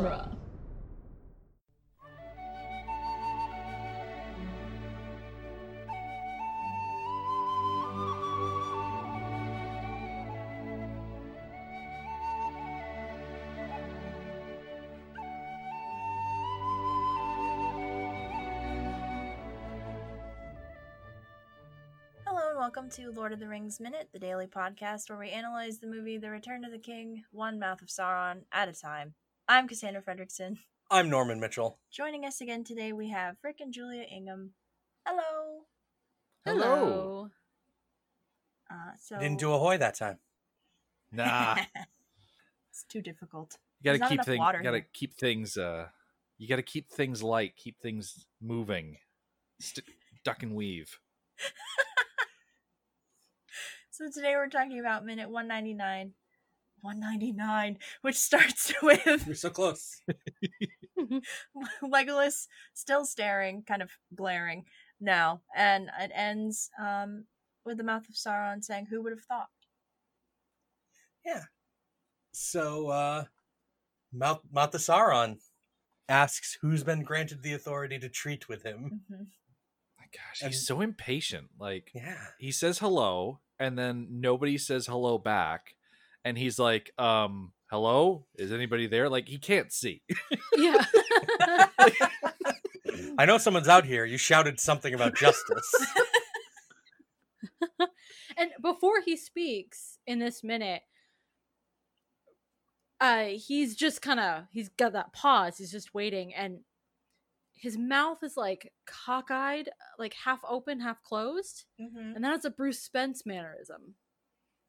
genre. Welcome to Lord of the Rings Minute, the daily podcast where we analyze the movie The Return of the King, one Mouth of Sauron at a time. I'm Cassandra Fredrickson. I'm Norman Mitchell. Joining us again today we have Rick and Julia Ingham. Hello. Hello. Didn't do ahoy that time. Nah. It's too difficult. You gotta keep things light, keep things moving. Duck and weave. So today we're talking about minute 199. 199, which starts with... You're so close. Legolas still staring, kind of glaring now. And it ends with the Mouth of Sauron saying, who would have thought? Yeah. So Mouth of Sauron asks who's been granted the authority to treat with him. Mm-hmm. My gosh, he's so impatient. Like, yeah. He says hello. And then nobody says hello back. And he's like, hello? Is anybody there? Like, he can't see. Yeah. I know someone's out here. You shouted something about justice. And before he speaks in this minute, he's got that pause. He's just waiting. And his mouth is like cockeyed, like half open, half closed. Mm-hmm. And that's a Bruce Spence mannerism.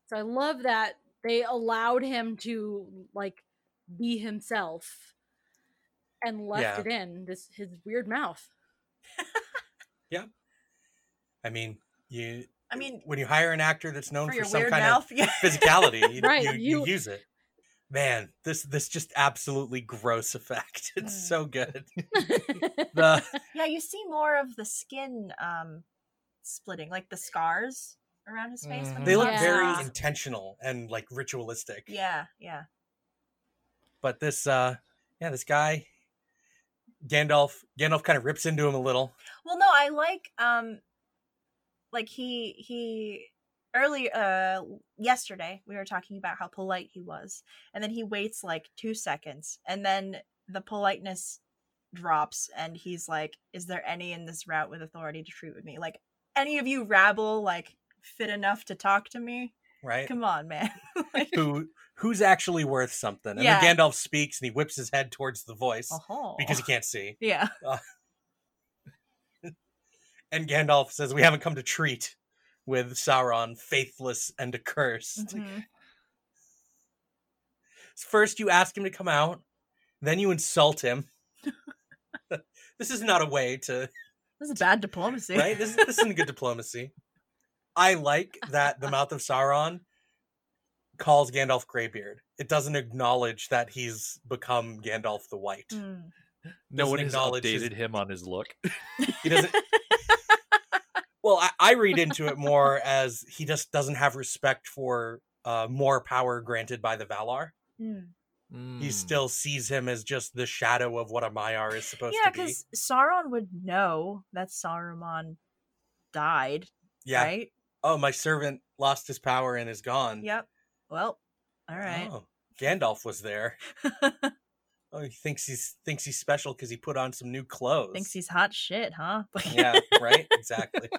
So I love that they allowed him to like be himself and left it in his weird mouth. Yeah. I mean, when you hire an actor that's known for some kind of physicality, right, you use it. Man, this just absolutely gross effect. It's so good. Yeah, you see more of the skin splitting, like the scars around his face. Mm-hmm. They look very intentional and like ritualistic. Yeah, yeah. But this guy, Gandalf kind of rips into him a little. Well, no, I like he. Early yesterday, we were talking about how polite he was, and then he waits like 2 seconds, and then the politeness drops, and he's like, "Is there any in this route with authority to treat with me? Like, any of you rabble like fit enough to talk to me? Right? Come on, man. Like, who's actually worth something?" And then Gandalf speaks, and he whips his head towards the voice because he can't see. Yeah. And Gandalf says, "We haven't come to treat with Sauron, faithless and accursed." Mm-hmm. First you ask him to come out, then you insult him. This is not a way to... This is bad diplomacy. Right? This isn't good diplomacy. I like that the Mouth of Sauron calls Gandalf Greybeard. It doesn't acknowledge that he's become Gandalf the White. Mm. No one has updated him on his look. He doesn't... Well, I read into it more as he just doesn't have respect for more power granted by the Valar. Mm. Mm. He still sees him as just the shadow of what a Maiar is supposed to be. Yeah, because Sauron would know that Saruman died, right? Oh, my servant lost his power and is gone. Yep. Well, all right. Oh, Gandalf was there. Oh, he thinks he's special because he put on some new clothes. Thinks he's hot shit, huh? Yeah, right? Exactly.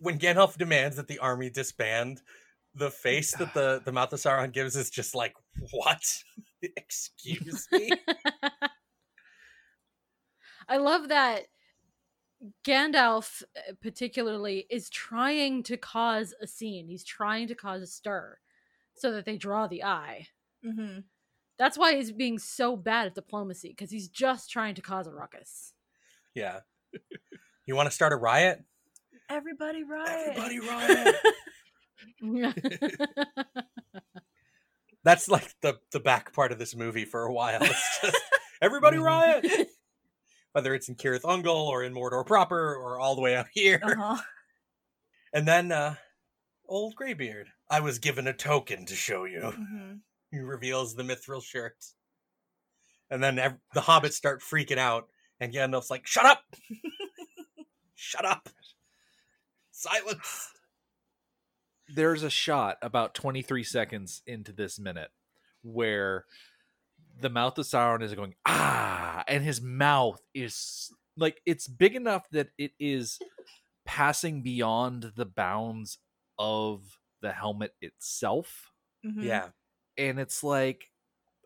When Gandalf demands that the army disband, the face that the Mouth of Sauron gives is just like, what? Excuse me? I love that Gandalf particularly is trying to cause a scene. He's trying to cause a stir so that they draw the eye. Mm-hmm. That's why he's being so bad at diplomacy, because he's just trying to cause a ruckus. Yeah. You want to start a riot? Everybody riot. Everybody riot. That's like the back part of this movie for a while. It's just, everybody riot. Whether it's in Cirith Ungol or in Mordor proper or all the way out here. Uh-huh. And then old Greybeard. I was given a token to show you. Mm-hmm. He reveals the mithril shirt. And then the hobbits start freaking out, and Gandalf's like, shut up! Shut up! Silence! There's a shot about 23 seconds into this minute where the mouth of Sauron is going, ah! And his mouth is, like, it's big enough that it is passing beyond the bounds of the helmet itself. Mm-hmm. Yeah. And it's like,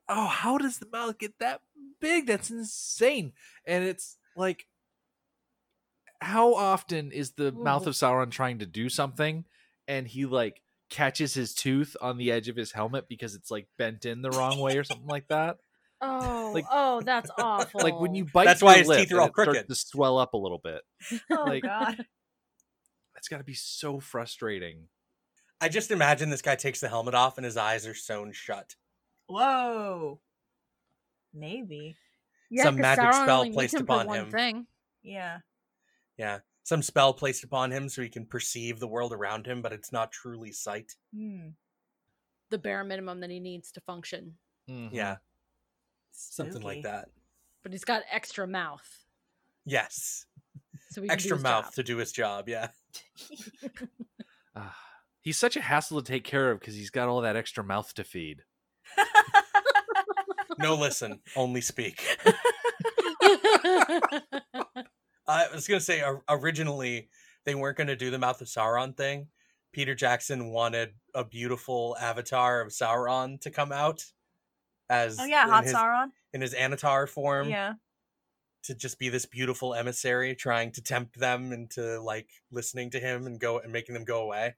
oh, how does the mouth get that big? That's insane. And it's like, how often is the mouth of Sauron trying to do something and he like catches his tooth on the edge of his helmet because it's like bent in the wrong way or something like that? Oh, like, oh, that's awful. Like when you bite, that's why his teeth are all crooked to swell up a little bit. Oh, like, God. That's got to be so frustrating. I just imagine this guy takes the helmet off and his eyes are sewn shut. Whoa, maybe some magic spell placed upon him. Yeah, some spell placed upon him so he can perceive the world around him, but it's not truly sight. Mm. The bare minimum that he needs to function. Mm-hmm. Yeah, spooky. Something like that. But he's got extra mouth. Yes, so he extra mouth to do his job. Yeah. He's such a hassle to take care of because he's got all that extra mouth to feed. No, listen, only speak. I was going to say, originally, they weren't going to do the Mouth of Sauron thing. Peter Jackson wanted a beautiful avatar of Sauron to come out as Sauron in his Annatar form. Yeah. To just be this beautiful emissary trying to tempt them into like listening to him and go and making them go away.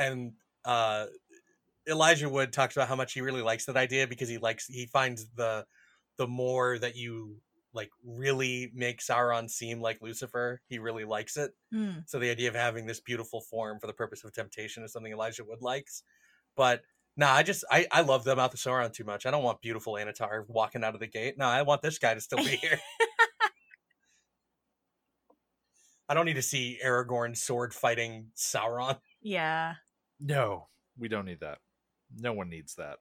And Elijah Wood talks about how much he really likes that idea because he finds the more that you like really make Sauron seem like Lucifer, he really likes it. Mm. So the idea of having this beautiful form for the purpose of temptation is something Elijah Wood likes. But I love the Mouth of Sauron too much. I don't want beautiful Annatar walking out of the gate. No, I want this guy to still be here. I don't need to see Aragorn sword fighting Sauron. Yeah. No, we don't need that. No one needs that.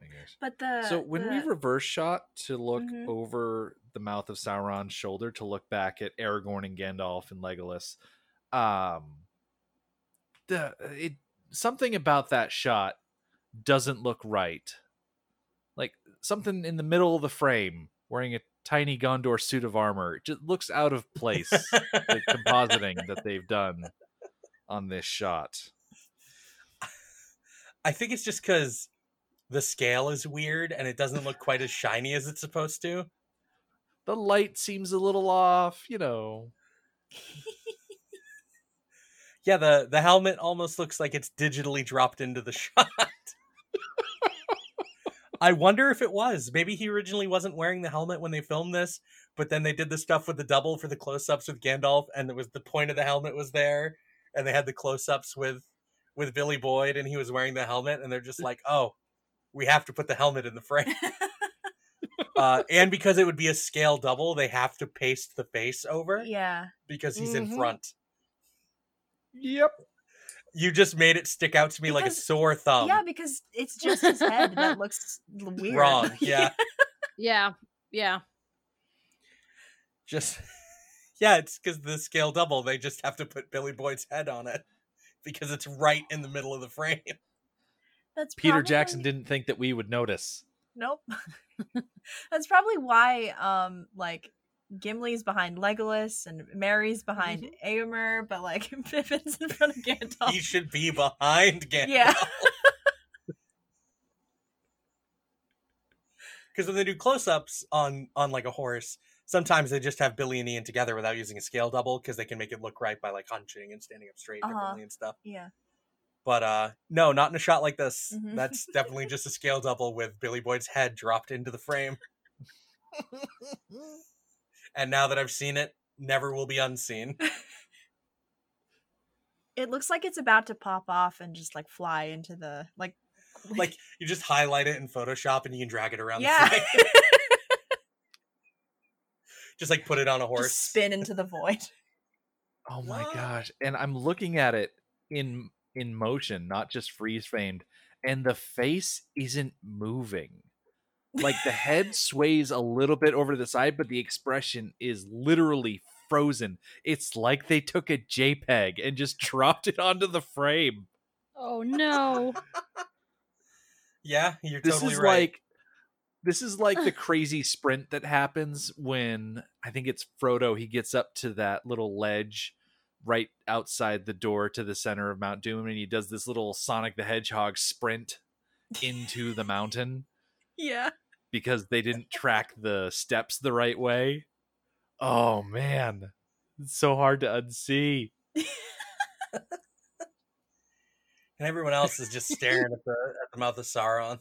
My gosh. But we reverse shot to look over the mouth of Sauron's shoulder to look back at Aragorn and Gandalf and Legolas, something about that shot doesn't look right. Like something in the middle of the frame, wearing a tiny Gondor suit of armor, it just looks out of place. The compositing that they've done on this shot. I think it's just because the scale is weird and it doesn't look quite as shiny as it's supposed to. The light seems a little off, you know. Yeah, the helmet almost looks like it's digitally dropped into the shot. I wonder if it was. Maybe he originally wasn't wearing the helmet when they filmed this, but then they did the stuff with the double for the close-ups with Gandalf, and it was the point of the helmet was there. And they had the close-ups with Billy Boyd, and he was wearing the helmet. And they're just like, oh, we have to put the helmet in the frame. And because it would be a scale double, they have to paste the face over. Yeah. Because he's in front. Yep. You just made it stick out to me like a sore thumb. Yeah, because it's just his head that looks weird. Wrong, yeah. Yeah. Just... Yeah, it's because the scale double. They just have to put Billy Boyd's head on it because it's right in the middle of the frame. That's Peter Jackson didn't think that we would notice. Nope. That's probably why, Gimli's behind Legolas and Merry's behind Eomer, but like Pippin's in front of Gandalf. He should be behind Gandalf. Yeah. Because when they do close-ups on like a horse. Sometimes they just have Billy and Ian together without using a scale double because they can make it look right by like hunching and standing up straight differently and stuff. Yeah. But no, not in a shot like this. Mm-hmm. That's definitely just a scale double with Billy Boyd's head dropped into the frame. And now that I've seen it, never will be unseen. It looks like it's about to pop off and just like fly into the like you just highlight it in Photoshop and you can drag it around the frame. Just like put it on a horse. Just spin into the void. Oh my gosh. And I'm looking at it in motion, not just freeze framed. and the face isn't moving. Like the head sways a little bit over to the side, but the expression is literally frozen. It's like they took a JPEG and just dropped it onto the frame. Oh no. Yeah, you're totally right. This is like the crazy sprint that happens when I think it's Frodo. He gets up to that little ledge right outside the door to the center of Mount Doom, and he does this little Sonic the Hedgehog sprint into the mountain. Yeah. Because they didn't track the steps the right way. Oh, man. It's so hard to unsee. And everyone else is just staring at the mouth of Sauron.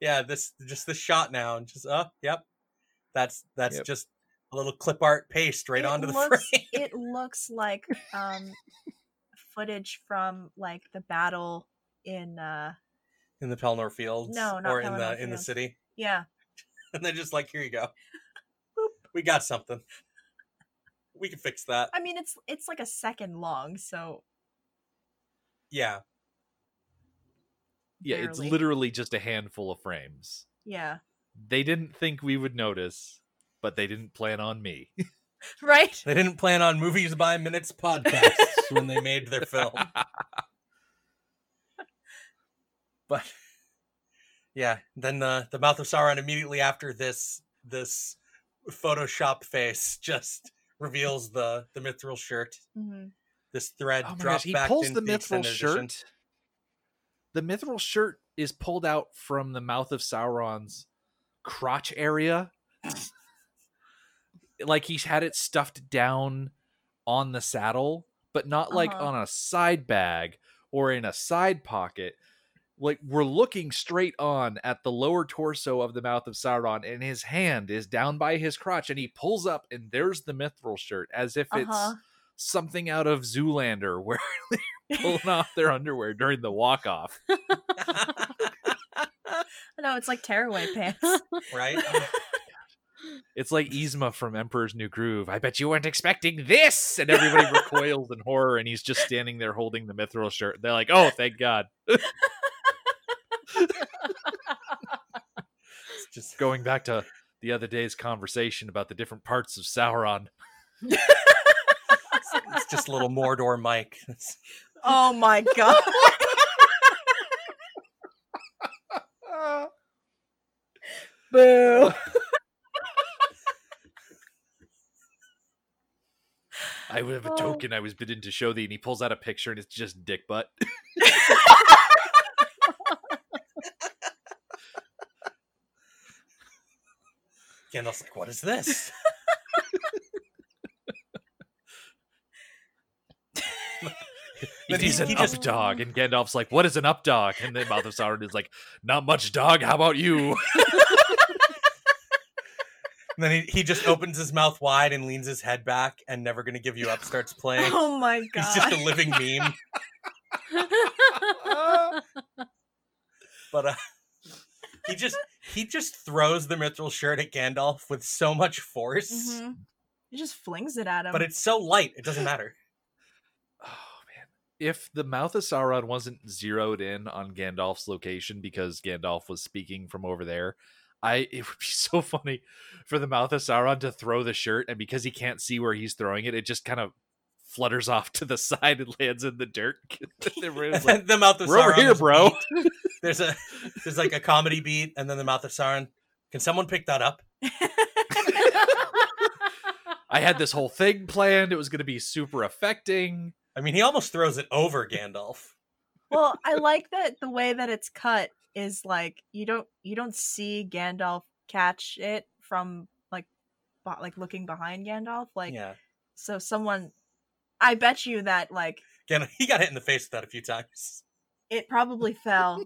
Yeah, the shot now. Yep. That's just a little clip art paste onto the frame. It looks like footage from like the battle in the Pelennor Fields. No, not or Pelennor Fields. In the city. Yeah. And they're just like, here you go. Boop. We got something. We can fix that. I mean, it's like a second long, so yeah. Yeah, barely. It's literally just a handful of frames. Yeah. They didn't think we would notice, but they didn't plan on me. Right? They didn't plan on Movies by Minutes podcasts when they made their film. But yeah, then the Mouth of Sauron immediately after this Photoshop face just reveals the mithril shirt. Mm-hmm. This thread drops back. He pulls the mithril shirt. Edition. The mithril shirt is pulled out from the Mouth of Sauron's crotch area. Like he's had it stuffed down on the saddle, but not like on a side bag or in a side pocket. Like we're looking straight on at the lower torso of the Mouth of Sauron, and his hand is down by his crotch, and he pulls up, and there's the mithril shirt, as if it's something out of Zoolander, where they're pulling off their underwear during the walk off. No, it's like tearaway pants, right? It's like Yzma from Emperor's New Groove. I bet you weren't expecting this, and everybody recoils in horror, and he's just standing there holding the mithril shirt. They're like, "Oh, thank God." It's just going back to the other day's conversation about the different parts of Sauron. It's just a little Mordor mic. Oh my God. Boo. I would have a token I was bidden to show thee, and he pulls out a picture, and it's just dick butt. Gandalf's like, what is this? It is an up dog. And Gandalf's like, what is an up dog? And then Mouth of Sauron is like, not much dog, how about you? And then he just opens his mouth wide and leans his head back, and Never Gonna Give You Up starts playing. Oh my God. He's just a living meme. But he just throws the mithril shirt at Gandalf with so much force. Mm-hmm. He just flings it at him. But it's so light, it doesn't matter. Oh man. If the Mouth of Sauron wasn't zeroed in on Gandalf's location because Gandalf was speaking from over there, it would be so funny for the Mouth of Sauron to throw the shirt, and because he can't see where he's throwing it, it just kind of flutters off to the side and lands in the dirt. Like, the Mouth of Sauron, we're over here, bro. There's like a comedy beat, and then the Mouth of Sauron, can someone pick that up? I had this whole thing planned. It was going to be super affecting. I mean, he almost throws it over Gandalf. Well, I like that the way that it's cut is like you don't see Gandalf catch it from like looking behind Gandalf. Like, yeah. So someone, I bet you that like Gandalf, he got hit in the face with that a few times. It probably fell,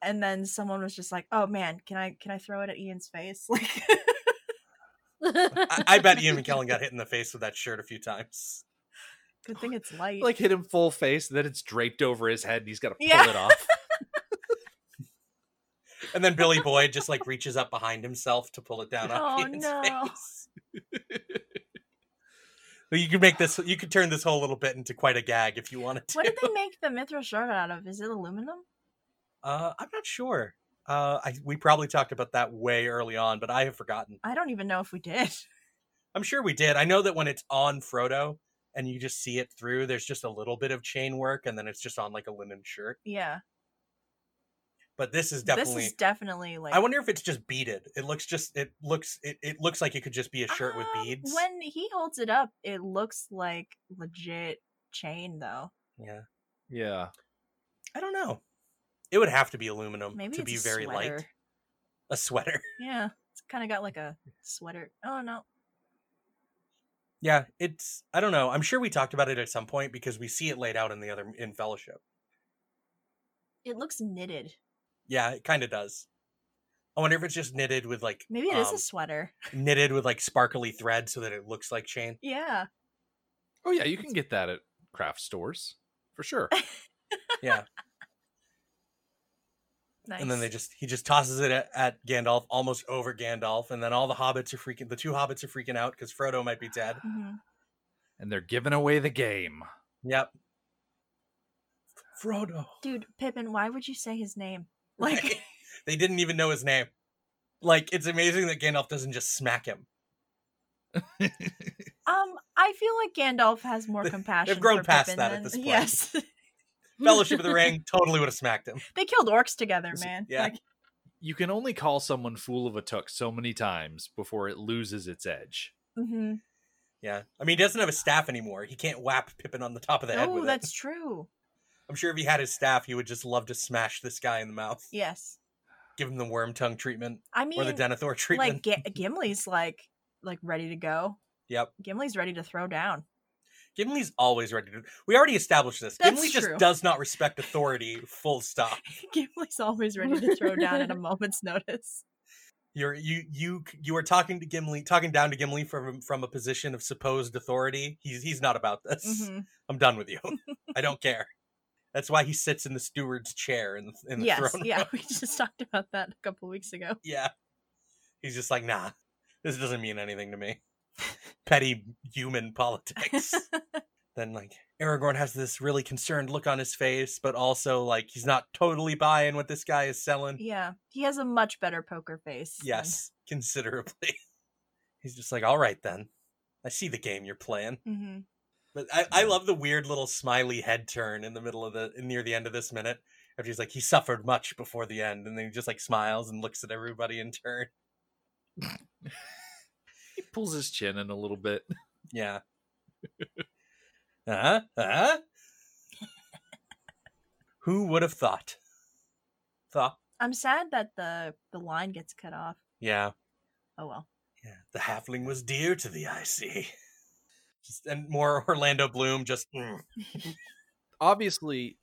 and then someone was just like, "Oh man, can I throw it at Ian's face?" Like, I bet Ian McKellen got hit in the face with that shirt a few times. Good thing it's light. Like hit him full face, and then it's draped over his head, and he's got to pull it off. And then Billy Boyd just like reaches up behind himself to pull it down on Ian's face. You could make this. You could turn this whole little bit into quite a gag if you wanted to. What did they make the mithril shard out of? Is it aluminum? I'm not sure. We probably talked about that way early on, but I have forgotten. I don't even know if we did. I'm sure we did. I know that when it's on Frodo and you just see it through, there's just a little bit of chain work, and then it's just on like a linen shirt. Yeah. But this is definitely like, I wonder if it's just beaded. It looks like it could just be a shirt with beads. When he holds it up, it looks like legit chain though. Yeah. Yeah. I don't know. It would have to be aluminum to be very light. A sweater. Yeah. It's kind of got like a sweater. Oh no. Yeah, I don't know. I'm sure we talked about it at some point because we see it laid out in in Fellowship. It looks knitted. Yeah, it kind of does. I wonder if it's just knitted with like... Maybe it is a sweater. Knitted with like sparkly thread so that it looks like chain. Yeah. Oh yeah, you can get that at craft stores. For sure. Yeah. Nice. And then he just tosses it at Gandalf, almost over Gandalf. And then all the two hobbits are freaking out because Frodo might be dead. Mm-hmm. And they're giving away the game. Yep. Frodo. Dude, Pippin, why would you say his name? Like... Right. They didn't even know his name. Like, it's amazing that Gandalf doesn't just smack him. I feel like Gandalf has more compassion. They've grown for past Pippin that at this point. Yes. Fellowship of the Ring totally would have smacked him. They killed orcs together, man. Yeah. Like, you can only call someone fool of a tuck so many times before it loses its edge. Mm-hmm. Yeah. I mean, he doesn't have a staff anymore. He can't whap Pippin on the top of the head with it. Oh, that's true. I'm sure if he had his staff, he would just love to smash this guy in the mouth. Yes. Give him the worm tongue treatment. I mean, or the Denethor treatment. Like Gimli's like ready to go. Yep. Gimli's ready to throw down. Gimli's always ready to... We already established this. That's Gimli just true. Does not respect authority, full stop. Gimli's always ready to throw down at a moment's notice. You are talking down to Gimli from a position of supposed authority. He's not about this. Mm-hmm. I'm done with you. I don't care. That's why he sits in the steward's chair in the throne. Yeah, we just talked about that a couple weeks ago. Yeah. He's just like, nah, this doesn't mean anything to me. Petty human politics. Then, like, Aragorn has this really concerned look on his face, but also, like, he's not totally buying what this guy is selling. Yeah, he has a much better poker face. Yes, considerably. He's just like, all right, then. I see the game you're playing. Mm-hmm. But I love the weird little smiley head turn in the middle of near the end of this minute. After he's like, he suffered much before the end. And then he just like smiles and looks at everybody in turn. He pulls his chin in a little bit. Yeah. Uh-huh. Who would have thought? I'm sad that the line gets cut off. Yeah. Oh, well. Yeah. The halfling was dear to the IC. And more Orlando Bloom, just... Mm. Obviously,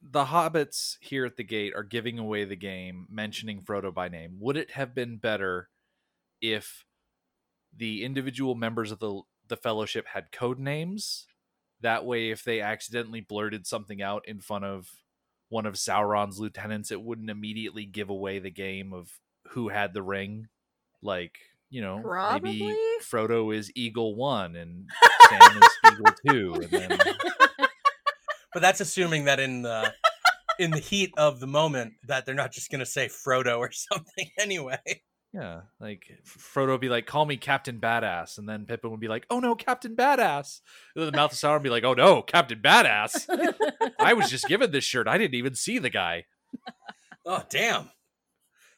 the hobbits here at the gate are giving away the game, mentioning Frodo by name. Would it have been better if the individual members of the Fellowship had code names? That way, if they accidentally blurted something out in front of one of Sauron's lieutenants, it wouldn't immediately give away the game of who had the ring. Like... You know, probably? Maybe Frodo is Eagle 1 and Sam is Eagle 2, and then... But that's assuming that in the heat of the moment that they're not just going to say Frodo or something anyway. Yeah, like Frodo would be like, "Call me Captain Badass," and then Pippin would be like, "Oh no, Captain Badass!" And then the Mouth of Sauron would be like, "Oh no, Captain Badass! I was just given this shirt. I didn't even see the guy." Oh damn!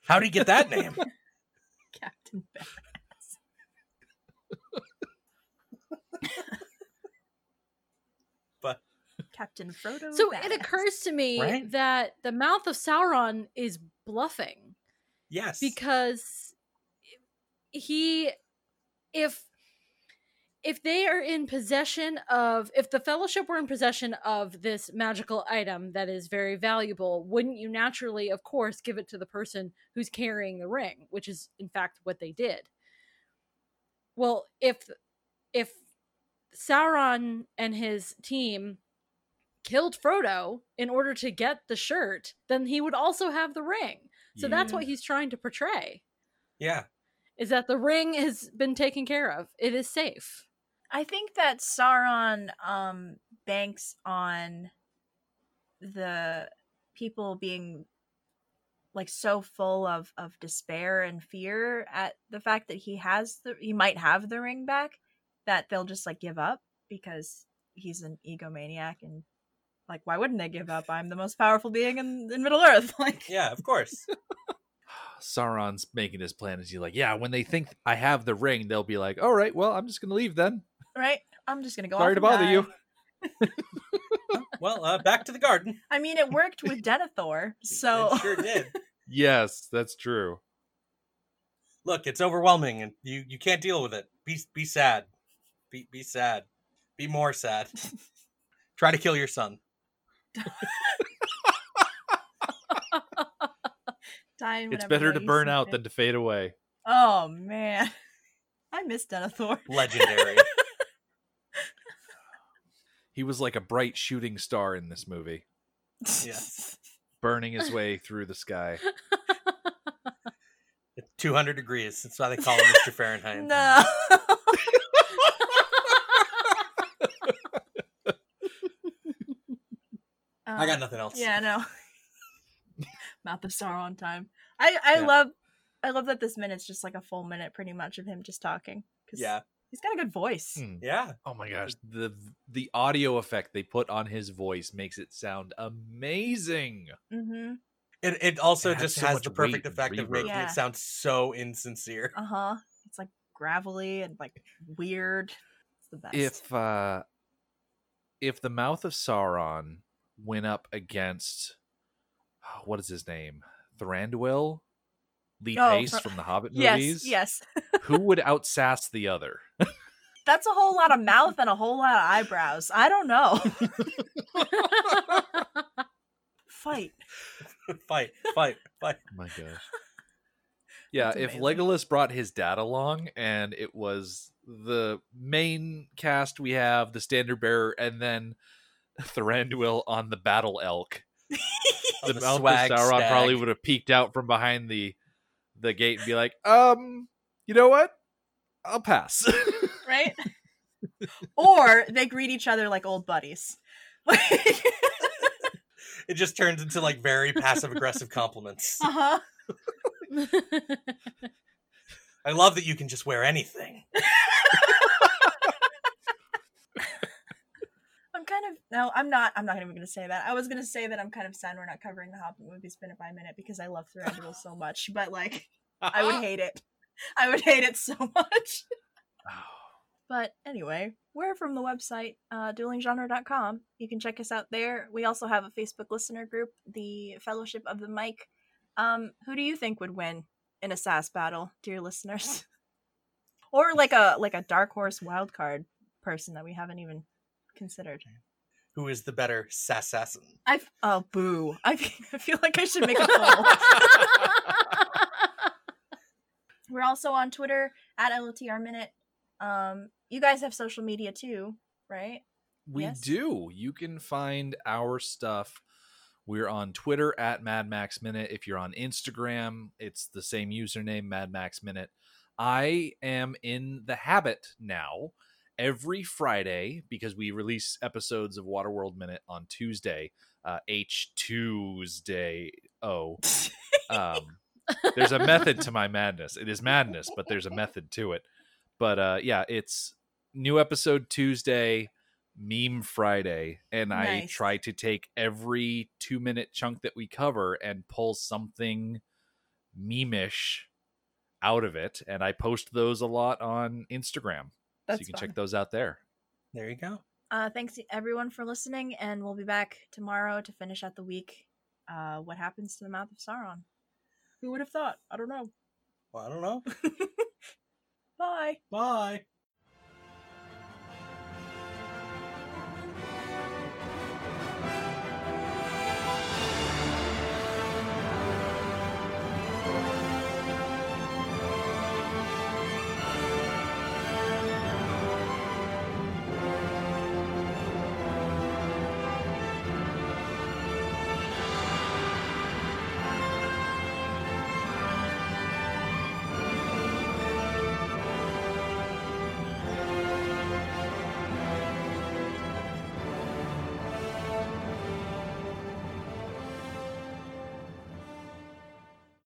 How'd he get that name? Captain Badass. But Captain Frodo. So Badass. It occurs to me that the Mouth of Sauron is bluffing. Yes. Because if the Fellowship were in possession of this magical item that is very valuable, wouldn't you naturally, of course, give it to the person who's carrying the ring, which is, in fact, what they did. Well, if Sauron and his team killed Frodo in order to get the shirt, then he would also have the ring. So that's what he's trying to portray. Yeah. Is that the ring has been taken care of. It is safe. I think that Sauron banks on the people being like so full of despair and fear at the fact that he might have the ring back, that they'll just like give up because he's an egomaniac, and like, why wouldn't they give up? I'm the most powerful being in Middle Earth. Like, yeah, of course. Sauron's making his plan. Is he like, yeah, when they think I have the ring, they'll be like, all right, well, I'm just going to leave then. Right? I'm just going to go. Sorry to bother you. Well, back to the garden. I mean, it worked with Denethor, so. It sure did. Yes, that's true. Look, it's overwhelming, and you can't deal with it. Be sad. Be sad. Be more sad. Try to kill your son. It's better to burn out than to fade away. Oh, man. I miss Denethor. Legendary. He was like a bright shooting star in this movie. Yes. Burning his way through the sky. 200 degrees. That's why they call him Mr. Fahrenheit. No. I got nothing else. Yeah, no. Mouth of Sauron time. I love that this minute's just like a full minute pretty much of him just talking. Yeah. He's got a good voice. Mm. Yeah. Oh my gosh. The audio effect they put on his voice makes it sound amazing. Mm-hmm. It also just has the perfect effect of making it sound so insincere. Uh-huh. It's like gravelly and like weird. It's the best. If the Mouth of Sauron went up against, what is his name? Thranduil? Lee Pace from the Hobbit movies? Yes. Who would outsass the other? That's a whole lot of mouth and a whole lot of eyebrows. I don't know. Fight. Oh my gosh. Yeah, if Legolas brought his dad along and it was the main cast we have, the standard bearer, and then Thranduil on the battle elk. The Mouth of Sauron probably would have peeked out from behind the gate and be like, you know what? I'll pass. Right? Or they greet each other like old buddies. It just turns into like very passive aggressive compliments. Uh-huh. I love that you can just wear anything. I'm not even going to say that. I was going to say that I'm kind of sad we're not covering the Hobbit movies minute by minute because I love Thranduil so much, but like, I would hate it. I would hate it so much. But anyway, we're from the website, duelinggenre.com. You can check us out there. We also have a Facebook listener group, the Fellowship of the Mic. Who do you think would win in a sass battle, dear listeners? Or like a dark horse wildcard person that we haven't even considered. Who is the better assassin? Boo. I feel like I should make a poll. We're also on Twitter @LOTR Minute. You guys have social media too, right? We do. You can find our stuff. We're on Twitter @Mad Max Minute. If you're on Instagram, it's the same username, Mad Max Minute. I am in the habit now. Every Friday, because we release episodes of Waterworld Minute on Tuesday, H-Tuesday. There's a method to my madness. It is madness, but there's a method to it. But it's new episode Tuesday, meme Friday, and nice. I try to take every 2-minute chunk that we cover and pull something meme-ish out of it, and I post those a lot on Instagram. That's so you can check those out there. There you go. Thanks to everyone for listening, and we'll be back tomorrow to finish out the week. What happens to the Mouth of Sauron? Who would have thought? I don't know. Well, I don't know. Bye. Bye.